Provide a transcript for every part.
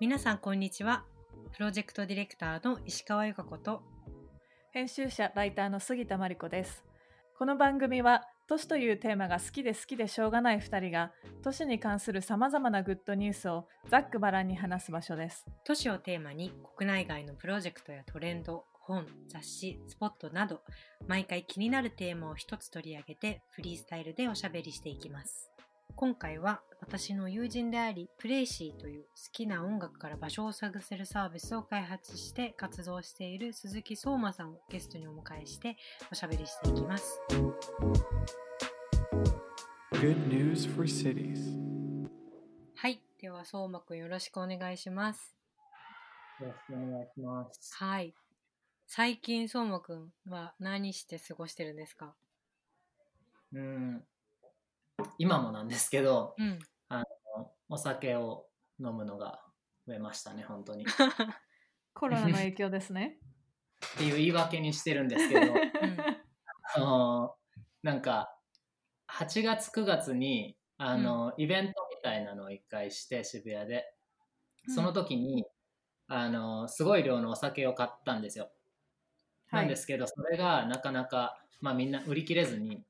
皆さんこんにちは。プロジェクトディレクターの石川由香子と編集者ライターの杉田真理子です。この番組は都市というテーマが好きでしょうがない2人が都市に関するさまざまなグッドニュースをざっくばらんに話す場所です。都市をテーマに国内外のプロジェクトやトレンド、本、雑誌、スポットなど毎回気になるテーマを一つ取り上げてフリースタイルでおしゃべりしていきます。今回は私の友人でありプレイシーという好きな音楽から場所を探せるサービスを開発して活動している鈴木聡真さんをゲストにお迎えしておしゃべりしていきます。 Good news for cities。 はい、では聡真くんよろしくお願いします。よろしくお願いします。はい、最近聡真くんは何して過ごしてるんですか？今もなんですけど、お酒を飲むのが増えましたね、本当に。コロナの影響ですね。っていう言い訳にしてるんですけど、なんか8月9月にイベントみたいなのを一回して渋谷で、その時に、すごい量のお酒を買ったんですよ。なんですけど、それがなかなか、みんな売り切れずに、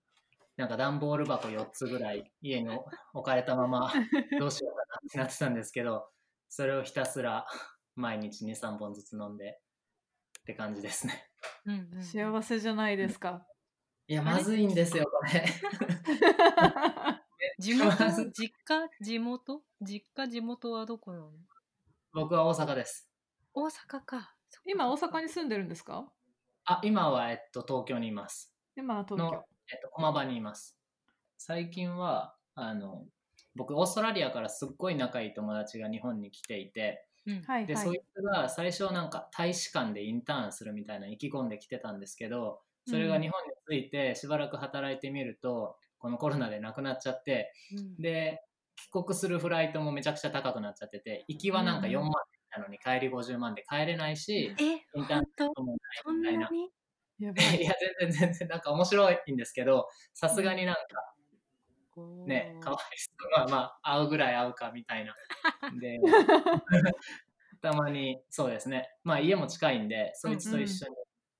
なんか段ボール箱4つぐらい家に置かれたままどうしようかなってなってたんですけど、それをひたすら毎日 2,3 本ずつ飲んでって感じですね。幸せじゃないですか。いや、まずいんですよこれ。地元はどこなの？僕は大阪です。大阪か。今大阪に住んでるんですか？今は、東京にいます。今は東京、駒場にいます。最近は僕オーストラリアからすっごい仲いい友達が日本に来ていて、でそいつが最初なんか大使館でインターンするみたいな意気込んできてたんですけど、それが日本に着いてしばらく働いてみるとこのコロナでなくなっちゃって、で帰国するフライトもめちゃくちゃ高くなっちゃってて、行きはなんか4万なのに帰り50万で帰れないし、インターンもないみたいな。いや全然なんか面白いんですけど、さすがになんかね、かわいそうは会うぐらい会うかみたいなでたまにそうですね、家も近いんでそいつと一緒に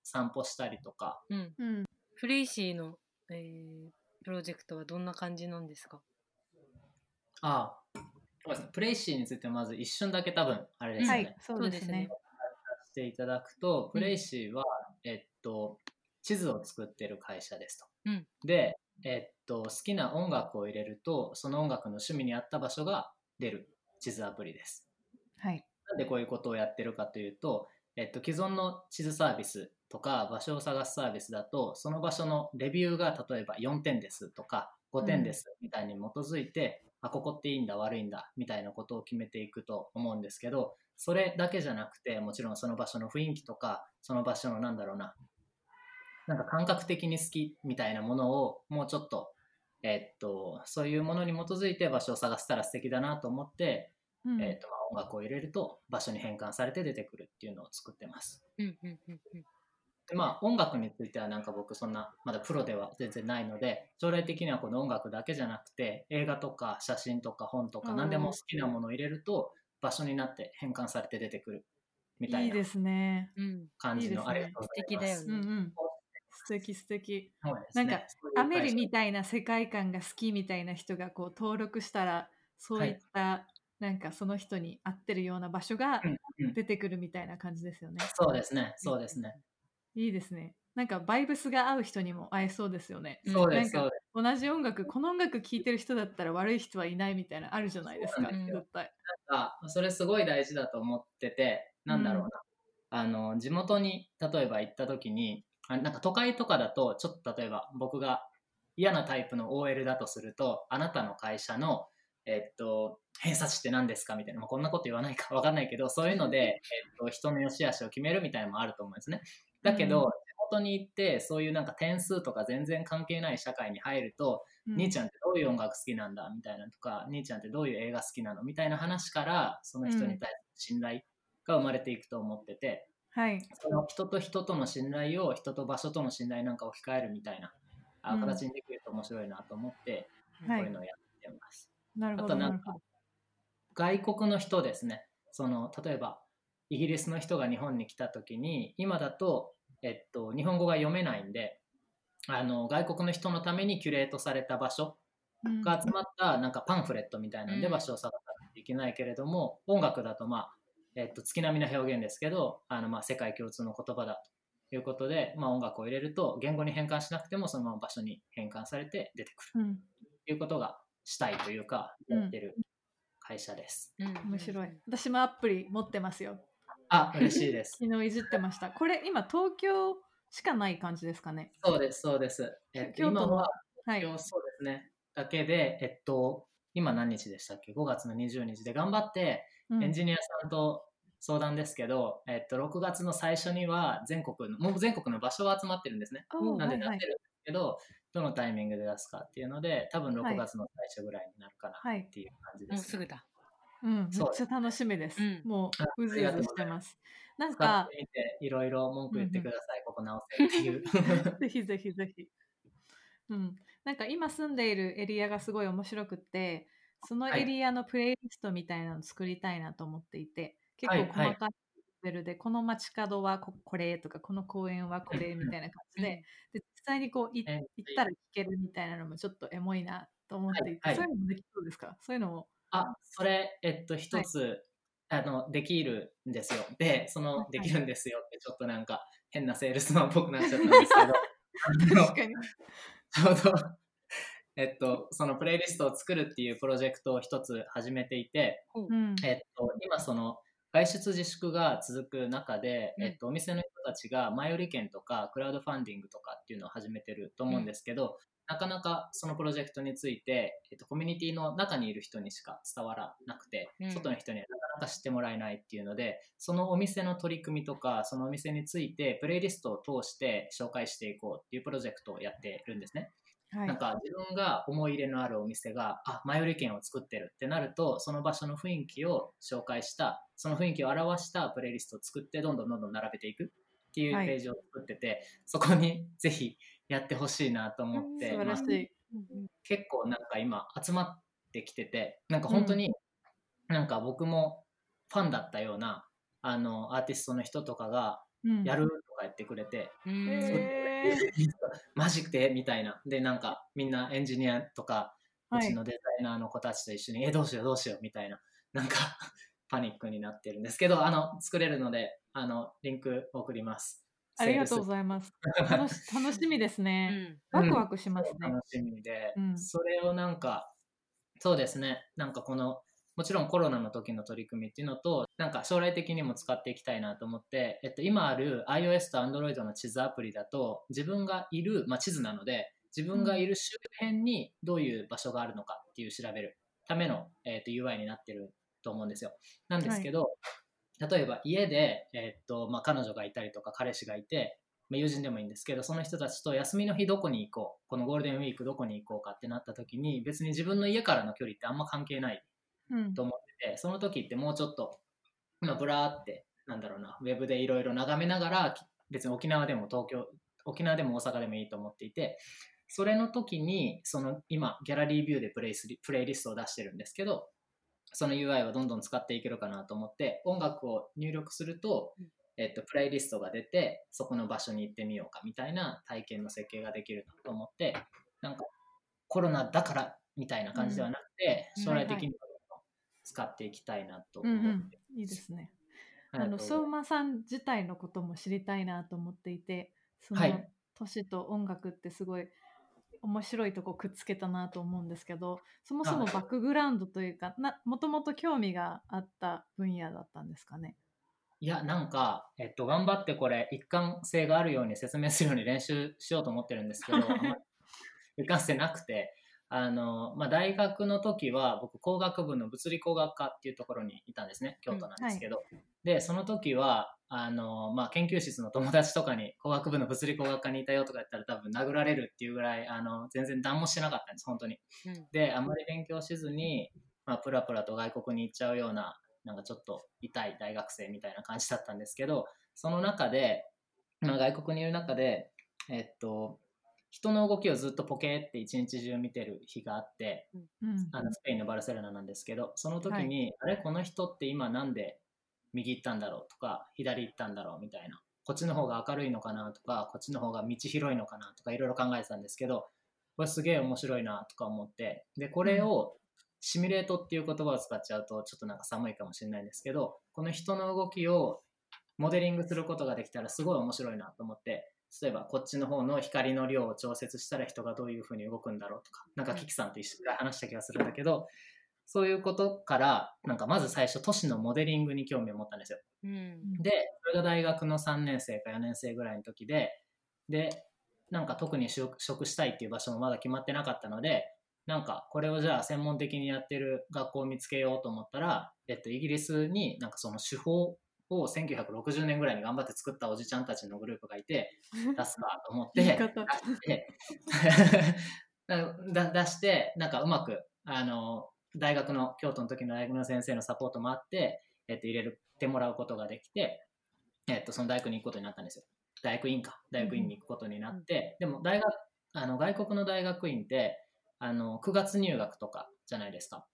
散歩したりとか。フレイシーの、プロジェクトはどんな感じなんですか？プレイシーについてまず一瞬だけ多分あれですね、そうですね、していただくと、プレイシーは、地図を作ってる会社ですと、で、好きな音楽を入れるとその音楽の趣味に合った場所が出る地図アプリです。なんでこういうことをやってるかというと、既存の地図サービスとか場所を探すサービスだとその場所のレビューが例えば4点ですとか5点ですみたいに基づいて、ここっていいんだ悪いんだみたいなことを決めていくと思うんですけど、それだけじゃなくてもちろんその場所の雰囲気とかその場所のなんか感覚的に好きみたいなものをもうちょっと、そういうものに基づいて場所を探せたら素敵だなと思って、音楽を入れると場所に変換されて出てくるっていうのを作ってます。で音楽についてはなんか僕そんなまだプロでは全然ないので、将来的にはこの音楽だけじゃなくて映画とか写真とか本とか何でも好きなものを入れると場所になって変換されて出てくるみたいな感じのあれがございます。素敵。なんかアメリみたいな世界観が好きみたいな人がこう登録したら、そういった、なんかその人に合ってるような場所が出てくるみたいな感じですよね。そうですね。いいですね。なんかバイブスが合う人にも合えそうですよね。そうです。同じ音楽、この音楽聴いてる人だったら悪い人はいないみたいなあるじゃないですか。絶対。なんかそれすごい大事だと思ってて、地元に例えば行った時に、なんか都会とかだとちょっと例えば僕が嫌なタイプの OL だとすると、あなたの会社の偏差値って何ですかみたいな、こんなこと言わないか分かんないけど、そういうので、人の良し悪しを決めるみたいなのもあると思うんですね。だけど、地元に行ってそういうなんか点数とか全然関係ない社会に入ると、兄ちゃんってどういう音楽好きなんだみたいなとか、兄ちゃんってどういう映画好きなのみたいな話から、その人に対する信頼が生まれていくと思ってて、その人と人との信頼を人と場所との信頼なんか置き換えるみたいな、形にできると面白いなと思って、こういうのをやってます。あとなんか外国の人ですね。その例えばイギリスの人が日本に来た時に今だと、日本語が読めないんで外国の人のためにキュレートされた場所が集まったなんかパンフレットみたいなんで場所を探さないといけないけれども、音楽だと、まあ月並みな表現ですけどまあ世界共通の言葉だということで、まあ、音楽を入れると言語に変換しなくてもそのまま場所に変換されて出てくるということがしたいというかやってる会社です、うんうん、面白い。私もアプリ持ってますよ。あ、嬉しいです。昨日いじってました。これ今東京しかない感じですかね。そうですそうです、今は東京、はい、そうですねだけで、今何日でしたっけ。5月の20日で頑張ってエンジニアさんと相談ですけど、6月の最初にはもう全国の場所は集まってるんですね。なんでなってるんですけど、はいはい、どのタイミングで出すかっていうので多分6月の最初ぐらいになるかなっていう感じです、ね。はいはい、もうすぐだ、うん、めっちゃ楽しみです、うん、もううずうずしてます。なんか使ってみていろいろ文句言ってください、うん、ここ直せっていうぜひぜひぜひ、うん、なんか今住んでいるエリアがすごい面白くってそのエリアのプレイリストみたいなの作りたいなと思っていて、はい、結構細かいレベルで、はい、この街角はこれとかこの公園はこれみたいな感じ で実際にこう行ったら聞けるみたいなのもちょっとエモいなと思っていて、はいはい、そういうのもできそうですか。そういうのもそれ一つ、はいできるんですよ。でそのできるんですよってちょっとなんか変なセールスマンっぽくなっちゃったんですけど確かにちょうどそのプレイリストを作るっていうプロジェクトを一つ始めていて、うん今その外出自粛が続く中で、うんお店の人たちが前売り券とかクラウドファンディングとかっていうのを始めてると思うんですけど、うん、なかなかそのプロジェクトについて、コミュニティの中にいる人にしか伝わらなくて、うん、外の人にはなかなか知ってもらえないっていうのでそのお店の取り組みとかそのお店についてプレイリストを通して紹介していこうっていうプロジェクトをやってるんですね。なんか自分が思い入れのあるお店が前売り券を作ってるってなるとその場所の雰囲気を紹介したその雰囲気を表したプレイリストを作ってどんどん並べていくっていうページを作ってて、はい、そこにぜひやってほしいなと思って、素晴らしい。結構なんか今集まってきててなんか本当になんか僕もファンだったようなアーティストの人とかがやるとか言ってくれて、うんマジでみたいなでなんかみんなエンジニアとか、はい、うちのデザイナーの子たちと一緒にどうしようみたいななんかパニックになってるんですけど作れるのでリンク送ります。ありがとうございます。楽しみですね、うん、ワクワクしますね、うん、楽しみで、うん、それをなんかそうですねなんかこのもちろんコロナの時の取り組みっていうのとなんか将来的にも使っていきたいなと思って、今ある iOS と Android の地図アプリだと自分がいる、まあ、地図なので自分がいる周辺にどういう場所があるのかっていう調べるための、UI になってると思うんですよ。なんですけど、はい、例えば家で、まあ、彼女がいたりとか彼氏がいて、まあ、友人でもいいんですけどその人たちと休みの日どこに行こうこのゴールデンウィークどこに行こうかってなった時に別に自分の家からの距離ってあんま関係ないと思ってて、その時ってもうちょっとブラーってなんだろうなウェブでいろいろ眺めながら別に沖縄でも大阪でもいいと思っていてそれの時にその今ギャラリービューでプレイリストを出してるんですけどその UI をどんどん使っていけるかなと思って音楽を入力すると、プレイリストが出てそこの場所に行ってみようかみたいな体験の設計ができるなと思ってなんかコロナだからみたいな感じではなくて、うん、将来的に使っていきたいなと思って、いいですね。相馬さん自体のことも知りたいなと思っていてその都市と音楽ってすごい面白いとこくっつけたなと思うんですけどそもそもバックグラウンドというかもともと興味があった分野だったんですかね。いやなんか、頑張ってこれ一貫性があるように説明するように練習しようと思ってるんですけど一貫性なくてまあ、大学の時は僕工学部の物理工学科っていうところにいたんですね。京都なんですけど、うんはい、でその時はまあ、研究室の友達とかに工学部の物理工学科にいたよとか言ったら多分殴られるっていうぐらい全然何もしてなかったんです本当に、うん、であんまり勉強しずに、まあ、プラプラと外国に行っちゃうようななんかちょっと痛い大学生みたいな感じだったんですけどその中で、まあ、外国にいる中で人の動きをずっとポケって一日中見てる日があって、うん、スペインのバルセロナなんですけど、その時に、はい、あれこの人って今なんで右行ったんだろうとか左行ったんだろうみたいな、こっちの方が明るいのかなとかこっちの方が道広いのかなとかいろいろ考えてたんですけど、これすげえ面白いなとか思って、でこれをシミュレートっていう言葉を使っちゃうとちょっとなんか寒いかもしれないんですけど、この人の動きをモデリングすることができたらすごい面白いなと思って、例えばこっちの方の光の量を調節したら人がどういう風に動くんだろうとか、なんかキキさんと一緒に話した気がするんだけど、そういうことからなんかまず最初都市のモデリングに興味を持ったんですよ、うん、でそれが大学の3年生か4年生ぐらいの時で、でなんか特に就職したいっていう場所もまだ決まってなかったので、なんかこれをじゃあ専門的にやってる学校を見つけようと思ったら、イギリスになんかその手法を1960年ぐらいに頑張って作ったおじちゃんたちのグループがいて、出すかと思って出してなんかうまく大学の京都の時の大学の先生のサポートもあって、入れてもらうことができて、その大学に行くことになったんですよ。大学院に行くことになって、うん、でも外国の大学院って9月入学とかじゃないですか、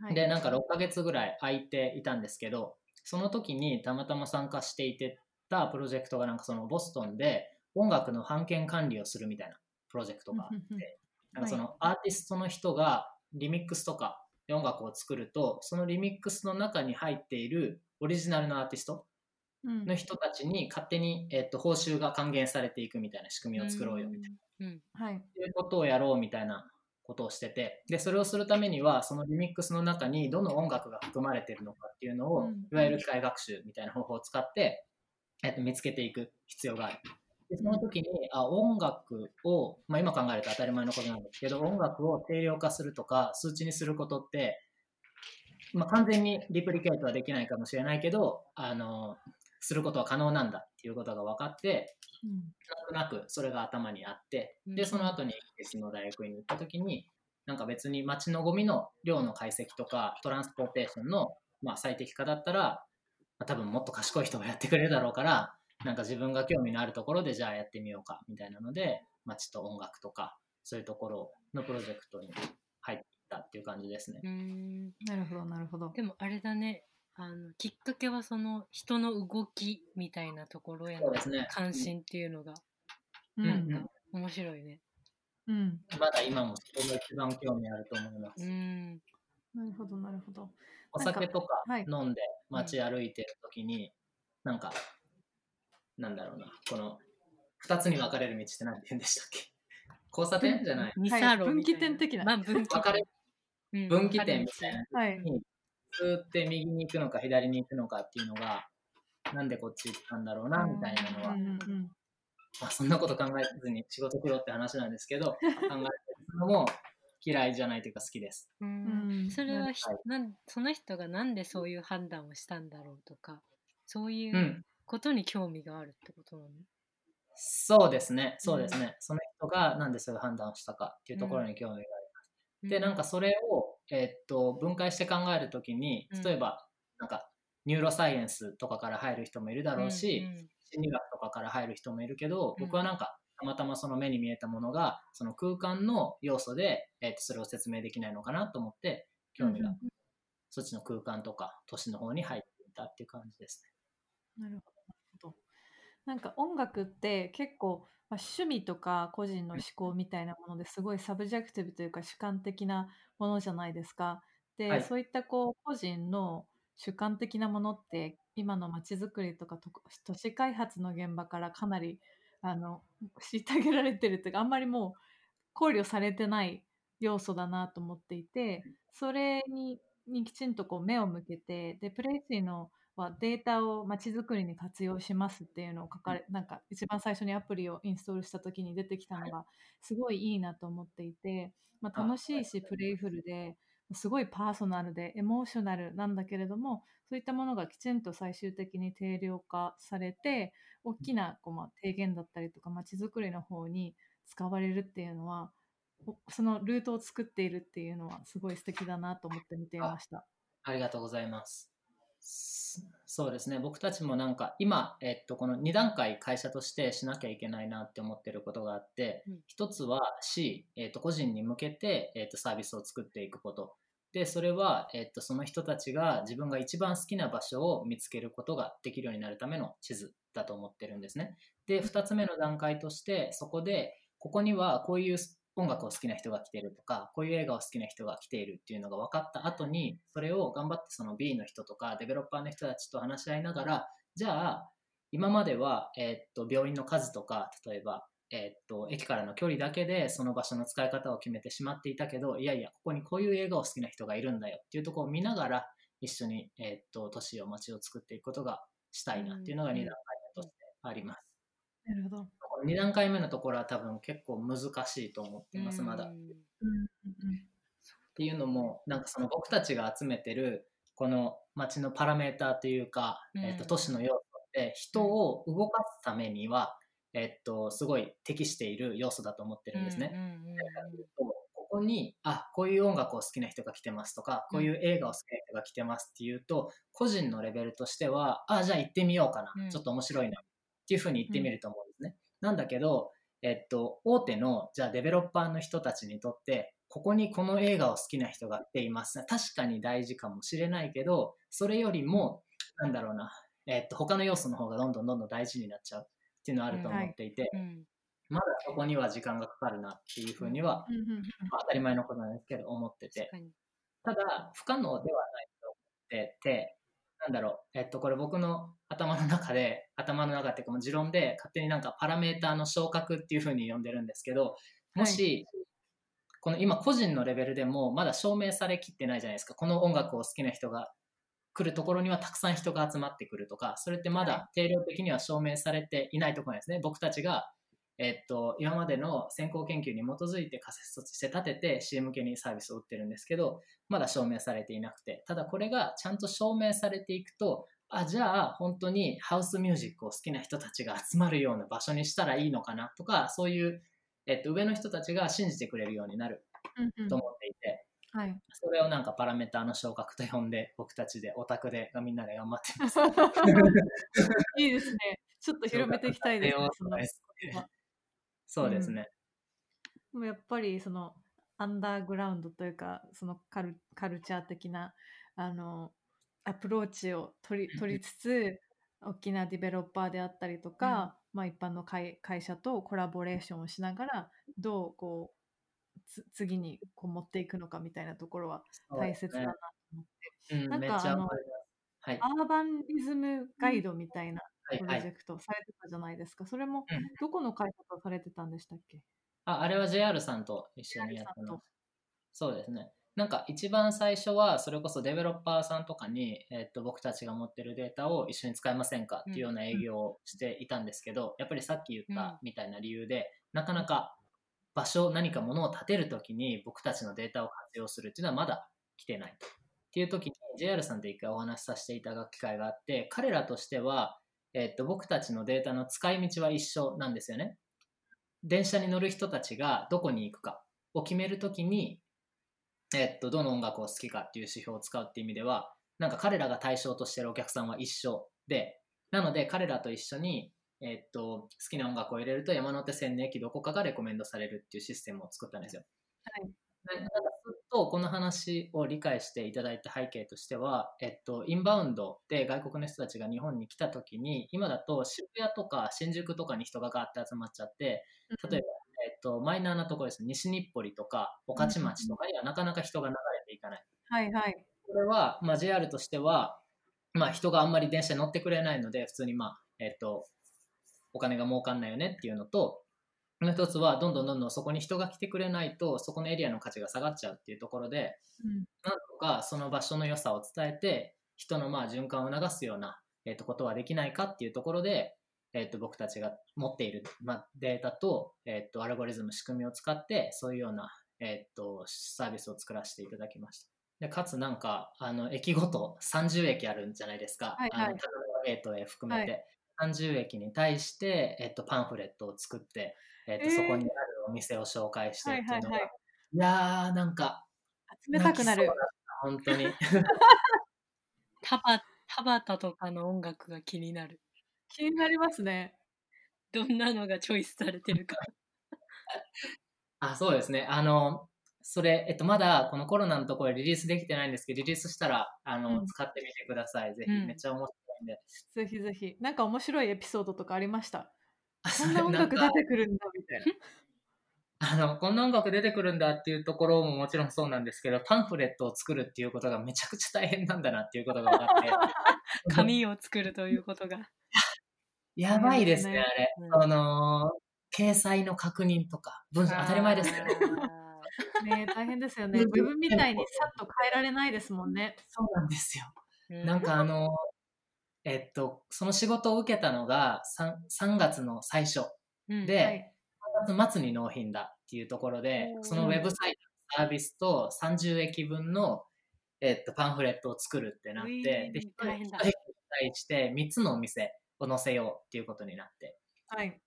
はい、でなんか6ヶ月ぐらい空いていたんですけど、その時にたまたま参加していてたプロジェクトがなんかそのボストンで音楽の版権管理をするみたいなプロジェクトがあって、はい、なんかそのアーティストの人がリミックスとかで音楽を作ると、そのリミックスの中に入っているオリジナルのアーティストの人たちに勝手に、報酬が還元されていくみたいな仕組みを作ろうよみたいな、はい、ということをやろうみたいなことをしてて、でそれをするためにはそのリミックスの中にどの音楽が含まれているのかっていうのを、いわゆる機械学習みたいな方法を使って、見つけていく必要がある。でその時に音楽を、まあ、今考えると当たり前のことなんですけど、音楽を定量化するとか数値にすることって、まあ、完全にリプリケートはできないかもしれないけどすることは可能なんだっていうことが分かって、なんとなくそれが頭にあって、でその後にイギリスの大学院に行った時に、なんか別に街のゴミの量の解析とかトランスポーテーションの、まあ、最適化だったら、まあ、多分もっと賢い人がやってくれるだろうから、なんか自分が興味のあるところでじゃあやってみようかみたいなので、街と音楽とかそういうところのプロジェクトに入ったっていう感じですね。なるほどなるほど。でもあれだね。きっかけはその人の動きみたいなところへの関心っていうのがなんか面白いね、まだ今も人が一番興味あると思います。なるほどなるほど。お酒とか飲んで街歩いてる時になんか、なんだろうな、この2つに分かれる道って何て言うんでしたっけ？交差点じゃない、はい、分岐点的な、まあ、分岐点みたいな、はいずって右に行くのか左に行くのかっていうのが、なんでこっち行ったんだろうなみたいなのは、まあ、そんなこと考えずに仕事しろって話なんですけど考えてるのも嫌いじゃないというか好きです。それは、はい、その人がなんでそういう判断をしたんだろうとか、そういうことに興味があるってことなの、そうですねそうですね、その人がなんでそういう判断をしたかっていうところに興味があります、でなんかそれを分解して考えるときに、例えばなんかニューロサイエンスとかから入る人もいるだろうし、心理学とかから入る人もいるけど、僕はなんかたまたまその目に見えたものがその空間の要素で、それを説明できないのかなと思って興味が、そっちの空間とか都市の方に入っていたっていう感じですね。なるほど。なんか音楽って結構、まあ、趣味とか個人の思考みたいなものですごいサブジェクティブというか主観的なものじゃないですか。で、はい、そういったこう個人の主観的なものって今の街づくりとか都市開発の現場からかなり虐げられてるというか、あんまりもう考慮されてない要素だなと思っていて、それにきちんとこう目を向けて、でプレイシーのはデータを街づくりに活用しますっていうのをなんか一番最初にアプリをインストールした時に出てきたのがすごいいいなと思っていて、まあ、楽しいしプレイフルですごいパーソナルでエモーショナルなんだけれども、そういったものがきちんと最終的に定量化されて大きなこうまあ提言だったりとか街づくりの方に使われるっていうのは、そのルートを作っているっていうのはすごい素敵だなと思って見ていました。ありがとうございます。そうですね、僕たちもなんか今、この2段階会社としてしなきゃいけないなって思ってることがあって、一つは C、個人に向けて、サービスを作っていくことで、それは、その人たちが自分が一番好きな場所を見つけることができるようになるための地図だと思ってるんですね。で、2つ目の段階として、そこでここにはこういう音楽を好きな人が来ているとか、こういう映画を好きな人が来ているっていうのが分かった後に、それを頑張ってその B の人とかデベロッパーの人たちと話し合いながら、じゃあ今までは、病院の数とか、例えば、駅からの距離だけでその場所の使い方を決めてしまっていたけど、いやいや、ここにこういう映画を好きな人がいるんだよっていうところを見ながら、一緒に、都市を街を作っていくことがしたいなっていうのが2段階目としてあります。なるほど。2段階目のところは多分結構難しいと思ってます、まだ。っていうのも、なんかその僕たちが集めてるこの街のパラメーターというか、都市の要素って人を動かすためには、すごい適している要素だと思ってるんですね。ここに、あ、こういう音楽を好きな人が来てますとか、こういう映画を好きな人が来てますっていうと、個人のレベルとしては、あ、じゃあ行ってみようかな、ちょっと面白いなっていうふうに言ってみると思うんですね。なんだけど、大手のじゃあデベロッパーの人たちにとって、ここにこの映画を好きな人が来ています、確かに大事かもしれないけど、それよりもなんだろうな、他の要素の方がどんどん大事になっちゃうっていうのはあると思っていて、まだそこには時間がかかるなっていうふうには、当たり前のことなんですけど思ってて、ただ不可能ではないと思ってて、なんだろう、これ僕の頭の中っていうか、持論で勝手になんかパラメーターの昇格っていう風に呼んでるんですけど、もし、この今個人のレベルでもまだ証明されきってないじゃないですか。この音楽を好きな人が来るところにはたくさん人が集まってくるとか、それってまだ定量的には証明されていないところなんですね。僕たちが、今までの先行研究に基づいて仮説として立てて C 向けにサービスを打ってるんですけど、まだ証明されていなくて、ただこれがちゃんと証明されていくと、あ、じゃあ本当にハウスミュージックを好きな人たちが集まるような場所にしたらいいのかなとか、そういう、上の人たちが信じてくれるようになると思っていて、それをなんかパラメーターの昇格と呼んで、僕たちでオタクでみんなで頑張ってます。いいですね。ちょっと広めていきたいですね。そうですね。でもやっぱりそのアンダーグラウンドというか、そのカルチャー的なアプローチを取りつつ、大きなディベロッパーであったりとか、一般の会社とコラボレーションをしながら、どうこう次にこう持っていくのかみたいなところは大切だなと思って、なんかアーバンリズムガイドみたいなプロジェクトされてたじゃないですか。それもどこの会社とされてたんでしたっけ？あれは JR さんと一緒にやってます。そうですね。なんか一番最初はそれこそデベロッパーさんとかに、僕たちが持ってるデータを一緒に使いませんかっていうような営業をしていたんですけど、やっぱりさっき言ったみたいな理由で、なかなか何か物を建てるときに僕たちのデータを活用するっていうのはまだ来てないっていうときに、 JR さんと一回お話しさせていただく機会があって、彼らとしては、僕たちのデータの使い道は一緒なんですよね。電車に乗る人たちがどこに行くかを決めるときに、どの音楽を好きかっていう指標を使うっていう意味では、なんか彼らが対象としてるお客さんは一緒で、なので彼らと一緒に、好きな音楽を入れると山手線の駅どこかがレコメンドされるっていうシステムを作ったんですよ。なんかずっとこの話を理解していただいた背景としては、インバウンドで外国の人たちが日本に来た時に、今だと渋谷とか新宿とかに人がガーって集まっちゃって、例えば、マイナーなところです。西日暮里とか御徒町とかにはなかなか人が流れていかない。これは、JR としては、人があんまり電車に乗ってくれないので、普通に、お金が儲かんないよねっていうのと、もう一つはどんどんそこに人が来てくれないと、そこのエリアの価値が下がっちゃうっていうところで、なんとかその場所の良さを伝えて、人の循環を促すような、ことはできないかっていうところで、僕たちが持っている、データと、アルゴリズム、仕組みを使って、そういうような、サービスを作らせていただきました。で、かつなんか、駅ごと30駅あるんじゃないですか。タクロゲートへ含めて、30駅に対して、パンフレットを作って、そこにあるお店を紹介してっていうのが、いやー、なんか、集めたくなる。本当に。田畑とかの音楽が気になる。気になりますね。どんなのがチョイスされてるか。あ、そうですね。それ、まだこのコロナのところリリースできてないんですけど、リリースしたら使ってみてください。ぜひ、めっちゃ面白いんで。ぜひぜひ。なんか面白いエピソードとかありました？こんな音楽出てくるんだみたいな。こんな音楽出てくるんだっていうところももちろんそうなんですけど、パンフレットを作るっていうことがめちゃくちゃ大変なんだなっていうことが分かって紙を作るということがやばいですね、あれ、掲載の確認とか文章、当たり前ですけどね、大変ですよね。ウェブみたいにさっと変えられないですもんね。そうなんですよ、なんかその仕事を受けたのが 3月の最初で、はい、3月末に納品だっていうところで、そのウェブサイトのサービスと30駅分の、パンフレットを作るってなって、で1人に対して3つのお店を載せようっていうことになって、はい、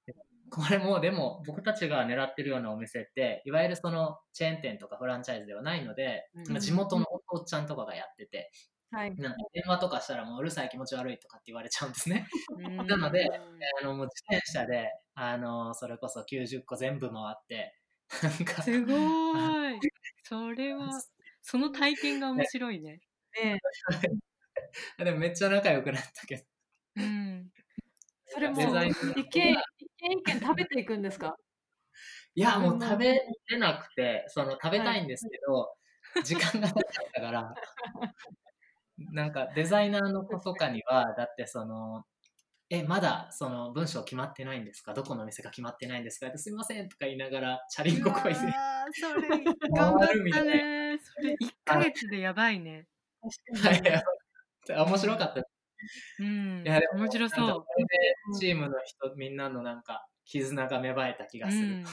これもでも僕たちが狙ってるようなお店っていわゆるそのチェーン店とかフランチャイズではないので、地元のお父ちゃんとかがやってて、はい、なんか電話とかしたらもううるさい気持ち悪いとかって言われちゃうんですね。なのでもう自転車でそれこそ90個全部回って、なんかすごーいそれはその体験が面白いね。でもめっちゃ仲良くなったけど、それも一軒食べていくんですか？いや、もう食べれなくて、食べたいんですけど、時間がなかったからなんかデザイナーの子とかにはだってまだ文章決まってないんですか、どこの店が決まってないんですかって、すいませんとか言いながらチャリンコこいで、それ頑張るみたいな。それ1ヶ月でやばいね。面白かった、いやでも面白そう。チームの人みんなのなんか絆が芽生えた気がする、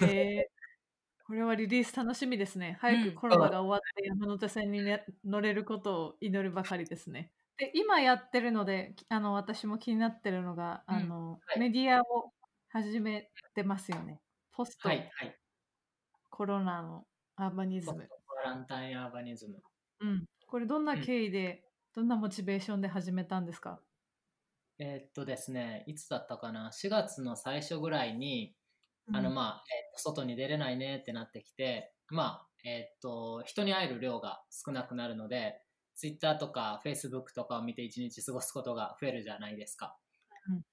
これはリリース楽しみですね。早くコロナが終わって山手線に、乗れることを祈るばかりですね。で、今やってるので、私も気になってるのが、はい、メディアを始めてますよね。ポスト、コロナのアーバニズム。バランタインアーバニズム。これどんな経緯で、どんなモチベーションで始めたんですか？ですね、いつだったかな、4月の最初ぐらいに、外に出れないねってなってきて、人に会える量が少なくなるので、Twitter とか Facebook とかを見て一日過ごすことが増えるじゃないですか。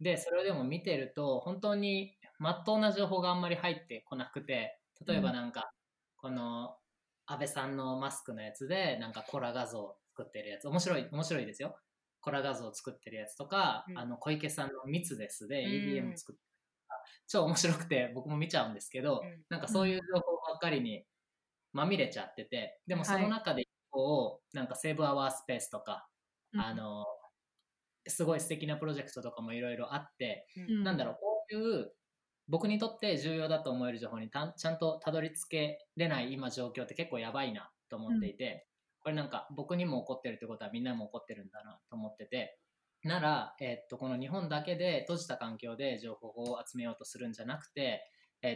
で、それでも見てると本当に真っ当な情報があんまり入ってこなくて、例えばなんか、この安倍さんのマスクのやつでなんかコラ画像を作ってるやつ、面白いですよ。コラ画像を作ってるやつとか、小池さんの密ですで EDM 作ってる、超面白くて僕も見ちゃうんですけど、なんかそういう情報ばっかりにまみれちゃってて、でもその中で一方、なんかセーブアワースペースとか、すごい素敵なプロジェクトとかもいろいろあって、なんだろう、こういう僕にとって重要だと思える情報にちゃんとたどり着けれない今状況って結構やばいなと思っていて、これなんか僕にも起こってるってことはみんなも起こってるんだなと思ってて、なら、この日本だけで閉じた環境で情報を集めようとするんじゃなくて、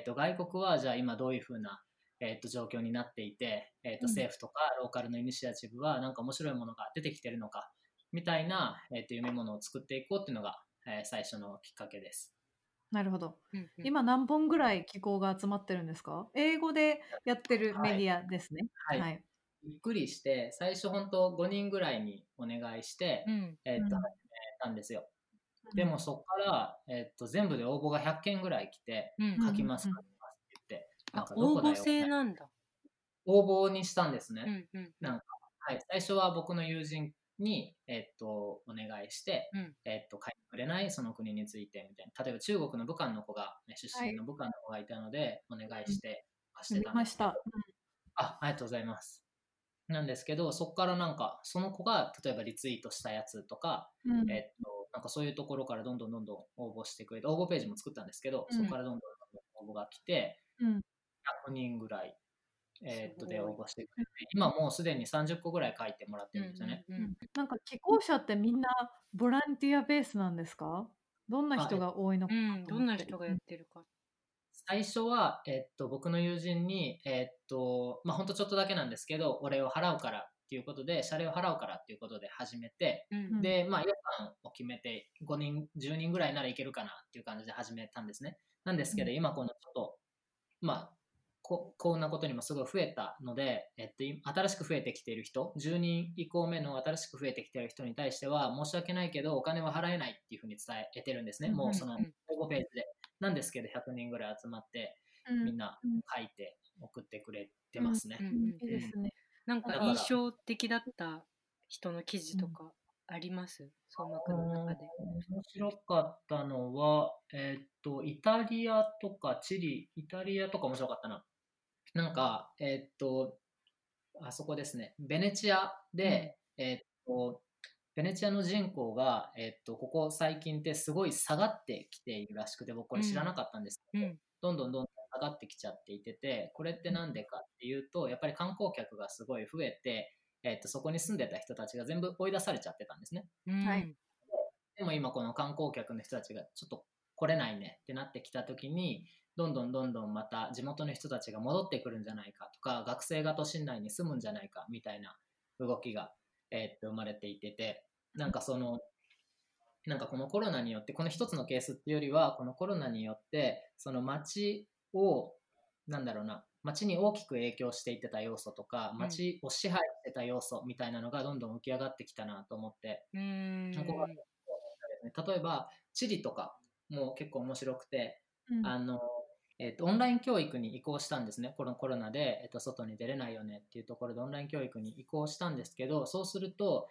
外国はじゃあ今どういうふうな、状況になっていて、政府とかローカルのイニシアチブはなんか面白いものが出てきてるのかみたいな、読み物を作っていこうっていうのが、最初のきっかけです。なるほど、今何本ぐらい寄稿が集まってるんですか？英語でやってるメディアですね。びっくりして、最初本当5人ぐらいにお願いして、たんですよ。でもそこから、全部で応募が100件ぐらい来て、書きますって言って、応募制なんだ。応募にしたんですね。なんか、最初は僕の友人に、お願いして、書いてくれないその国についてみたいな、例えば中国の武漢の子が、出身の武漢の子がいたので、お願いして貸してたんですけど、ありがとうございます。なんですけど、そこからなんかその子が例えばリツイートしたやつとか、なんかそういうところからどんどん応募してくれて、応募ページも作ったんですけど、そこからどんどん応募が来て、100人ぐらい、で応募してくれて、今もうすでに30個ぐらい書いてもらってるんですよね。なんか寄稿者ってみんなボランティアベースなんですか？どんな人が多いのか、どんな人がやってるか。最初は、僕の友人に、ほんとちょっとだけなんですけど、お礼を払うからっていうことで、謝礼を払うからっていうことで始めて、うん、で、まあ、予算を決めて、5人、10人ぐらいならいけるかなっていう感じで始めたんですね。なんですけど、今このちょっと、まあ、こんなことにもすごい増えたので、新しく増えてきている人、10人以降目の新しく増えてきている人に対しては、申し訳ないけどお金は払えないっていうふうに伝えてるんですね。もうその5ページで。なんですけど、100人ぐらい集まって、みんな書いて送ってくれてますね。なんか印象的だった人の記事とかあります？その中で。面白かったのは、イタリアとか面白かったな。なんか、あそこですね、ベネチアで、ベネチアの人口が、ここ最近ってすごい下がってきているらしくて、僕これ知らなかったんですけど、どんどん下がってきちゃっていてて、これってなんでかっていうと、やっぱり観光客がすごい増えて、そこに住んでた人たちが全部追い出されちゃってたんですね。はい、でも今この観光客の人たちがちょっと来れないねってなってきたときに、どんどんまた地元の人たちが戻ってくるんじゃないかとか、学生が都心内に住むんじゃないかみたいな動きが、生まれていてて、なんかこのコロナによって、この一つのケースっていうよりは、このコロナによってその街に大きく影響していってた要素とか、街を支配してた要素みたいなのがどんどん浮き上がってきたなと思って、例えば地理とかも結構面白くて、オンライン教育に移行したんですね。このコロナで、外に出れないよねっていうところでオンライン教育に移行したんですけど、そうすると、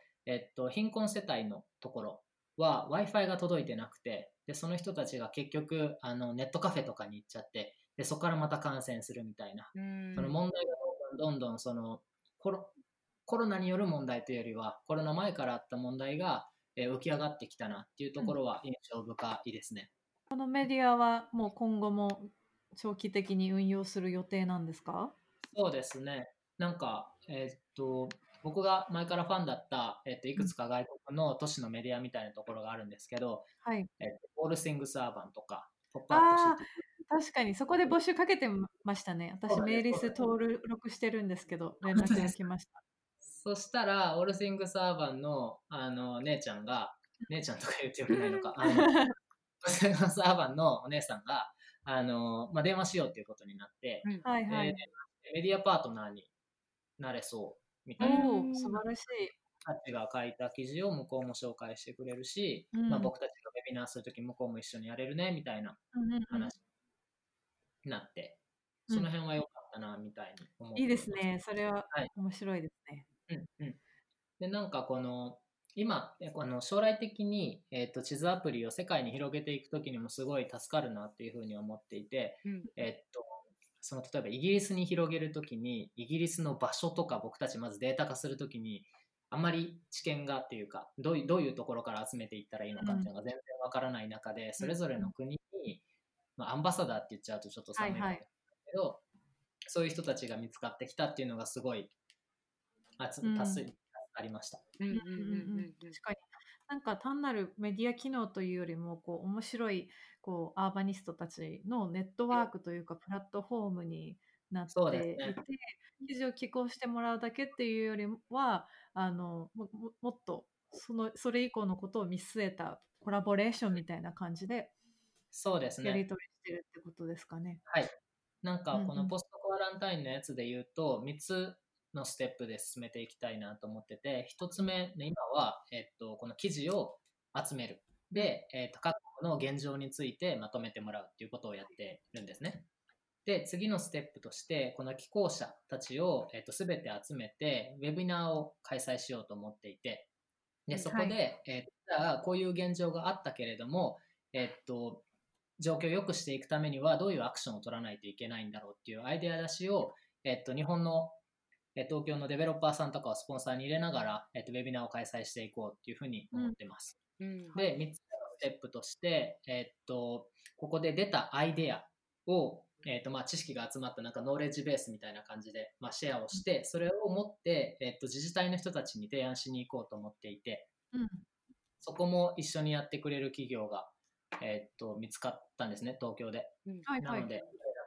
貧困世帯のところは Wi-Fi が届いてなくて、でその人たちが結局ネットカフェとかに行っちゃって、でそこからまた感染するみたいな、その問題がどんどんそのコロナによる問題というよりは、コロナ前からあった問題が、浮き上がってきたなっていうところは印象深いですね。このメディアはもう今後も長期的に運用する予定なんですか？そうですね。なんか、僕が前からファンだった、いくつか外国の都市のメディアみたいなところがあるんですけど、はい、オールシングスアーバンとかポップアップシティ、確かにそこで募集かけてましたね。私メールス登録してるんですけど、連絡が来ました。そしたらオールシングスアーバンの姉ちゃんとか言ってもないのか、オールシングスアーバンのお姉さんが電話しようということになって、メディアパートナーになれそうみたいな、素晴らしいたちが書いた記事を向こうも紹介してくれるし、僕たちがウェビナーするとき向こうも一緒にやれるねみたいな話になって、その辺は良かったなみたいに思って、いいですね。それは面白いですね。で、なんかこの今、将来的に、地図アプリを世界に広げていくときにもすごい助かるなっていうふうに思っていて、その例えばイギリスに広げるときに、イギリスの場所とか僕たちまずデータ化するときに、あまり知見がっていうか、どういうところから集めていったらいいのかっていうのが全然わからない中で、それぞれの国に、アンバサダーって言っちゃうとちょっと寒いんだけど、そういう人たちが見つかってきたっていうのがすごい助かりました。確かに、なんか単なるメディア機能というよりも、こう面白いこうアーバニストたちのネットワークというかプラットフォームになっていて、記事を寄稿してもらうだけっていうよりは、もっとそれ以降のことを見据えたコラボレーションみたいな感じで、そうですね、やり取りしてるってことですかね。はい。なんかこのポストクアランタインのやつで言うと、3つのステップで進めていきたいなと思ってて、1つ目、今は、この記事を集める。で、各国の現状についてまとめてもらうっていうことをやってるんですね。で、次のステップとして、この寄稿者たちを、全て集めて、ウェビナーを開催しようと思っていて、でそこで、こういう現状があったけれども、状況を良くしていくためには、どういうアクションを取らないといけないんだろうっていうアイデア出しを、日本の東京のデベロッパーさんとかをスポンサーに入れながら、ウェビナーを開催していこうっていうふうに思ってます。で、3つ目のステップとして、ここで出たアイデアを、知識が集まったなんかノーレッジベースみたいな感じで、シェアをして、それを持って、自治体の人たちに提案しに行こうと思っていて、そこも一緒にやってくれる企業が、見つかったんですね、東京で。なので、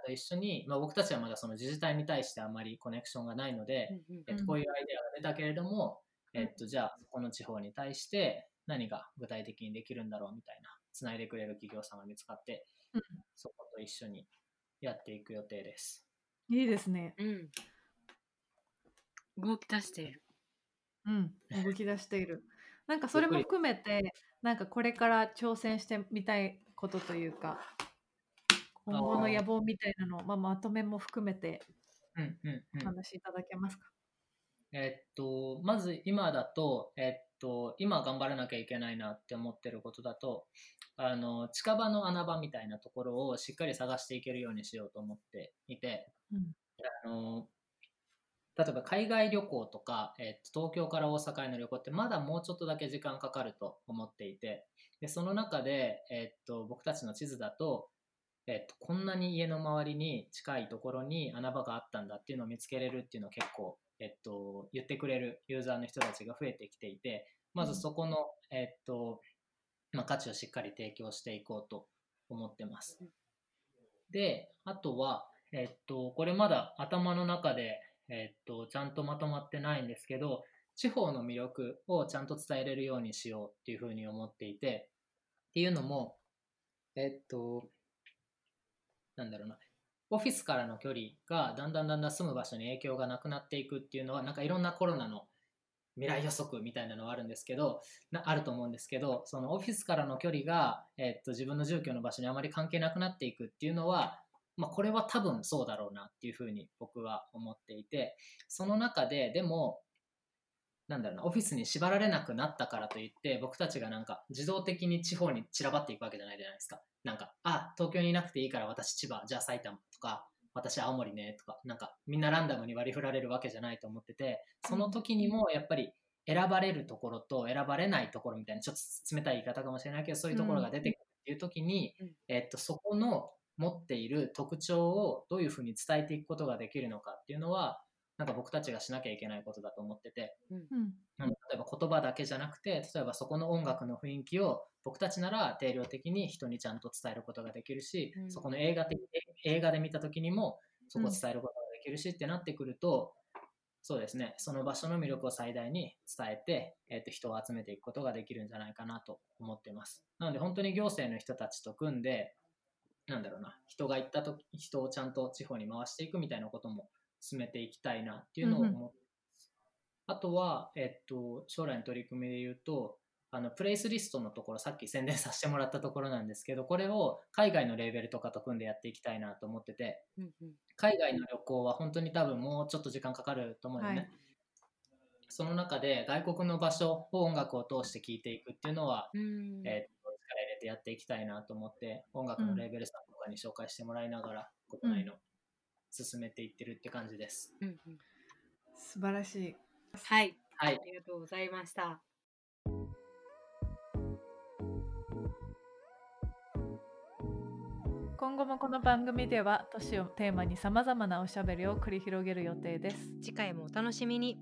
と一緒に、まあ、僕たちはまだその自治体に対してあまりコネクションがないので、うんうんうん、こういうアイデアが出たけれども、じゃあそこの地方に対して何が具体的にできるんだろうみたいな、つないでくれる企業さんが見つかって、うん、そこと一緒にやっていく予定です。いいですね、うん、動き出している、うん、動き出しているなんかそれも含めてなんかこれから挑戦してみたいことというか今後の野望みたいなのを、まあ、まとめも含めてお話しいただけますか？まず今だと、今頑張らなきゃいけないなって思ってることだと近場の穴場みたいなところをしっかり探していけるようにしようと思っていて、うん、例えば海外旅行とか、東京から大阪への旅行ってまだもうちょっとだけ時間かかると思っていて、でその中で、僕たちの地図だと、こんなに家の周りに近いところに穴場があったんだっていうのを見つけれるっていうのを結構、言ってくれるユーザーの人たちが増えてきていて、まずそこの、まあ、価値をしっかり提供していこうと思ってます。で、あとは、これまだ頭の中でちゃんとまとまってないんですけど、地方の魅力をちゃんと伝えれるようにしようっていうふうに思っていて、っていうのもなんだろうな、オフィスからの距離がだんだん住む場所に影響がなくなっていくっていうのは、なんかいろんなコロナの未来予測みたいなのはあると思うんですけど、そのオフィスからの距離が、自分の住居の場所にあまり関係なくなっていくっていうのは、まあ、これは多分そうだろうなっていうふうに僕は思っていて、その中ででもなんだろうな、オフィスに縛られなくなったからといって僕たちがなんか自動的に地方に散らばっていくわけじゃないじゃないですか。なんか東京にいなくていいから私千葉、じゃあ埼玉とか私青森ねとか、なんかみんなランダムに割り振られるわけじゃないと思ってて、その時にもやっぱり選ばれるところと選ばれないところみたいな、ちょっと冷たい言い方かもしれないけど、そういうところが出てくるっていう時に、そこの持っている特徴をどういうふうに伝えていくことができるのかっていうのは、なんか僕たちがしなきゃいけないことだと思ってて、うん、例えば言葉だけじゃなくて、例えばそこの音楽の雰囲気を僕たちなら定量的に人にちゃんと伝えることができるし、うん、そこの映画で見た時にもそこを伝えることができるしってなってくると、うん、そうですね、その場所の魅力を最大に伝えて、人を集めていくことができるんじゃないかなと思ってます。なので本当に行政の人たちと組んで、なんだろうな、人が行った時、人をちゃんと地方に回していくみたいなことも進めていきたいなっていうのを思って、うん、あとは、将来の取り組みで言うと、プレイスリストのところ、さっき宣伝させてもらったところなんですけど、これを海外のレーベルとかと組んでやっていきたいなと思ってて、うん、海外の旅行は本当に多分もうちょっと時間かかると思うよね、はい、その中で外国の場所を音楽を通して聴いていくっていうのは、力入れてやっていきたいなと思って、音楽のレーベルさんとかに紹介してもらいながら、うん、国内の進めていってるって感じです。うんうん、素晴らしい。はい、はい、ありがとうございました。今後もこの番組では都市をテーマに様々なおしゃべりを繰り広げる予定です。次回もお楽しみに。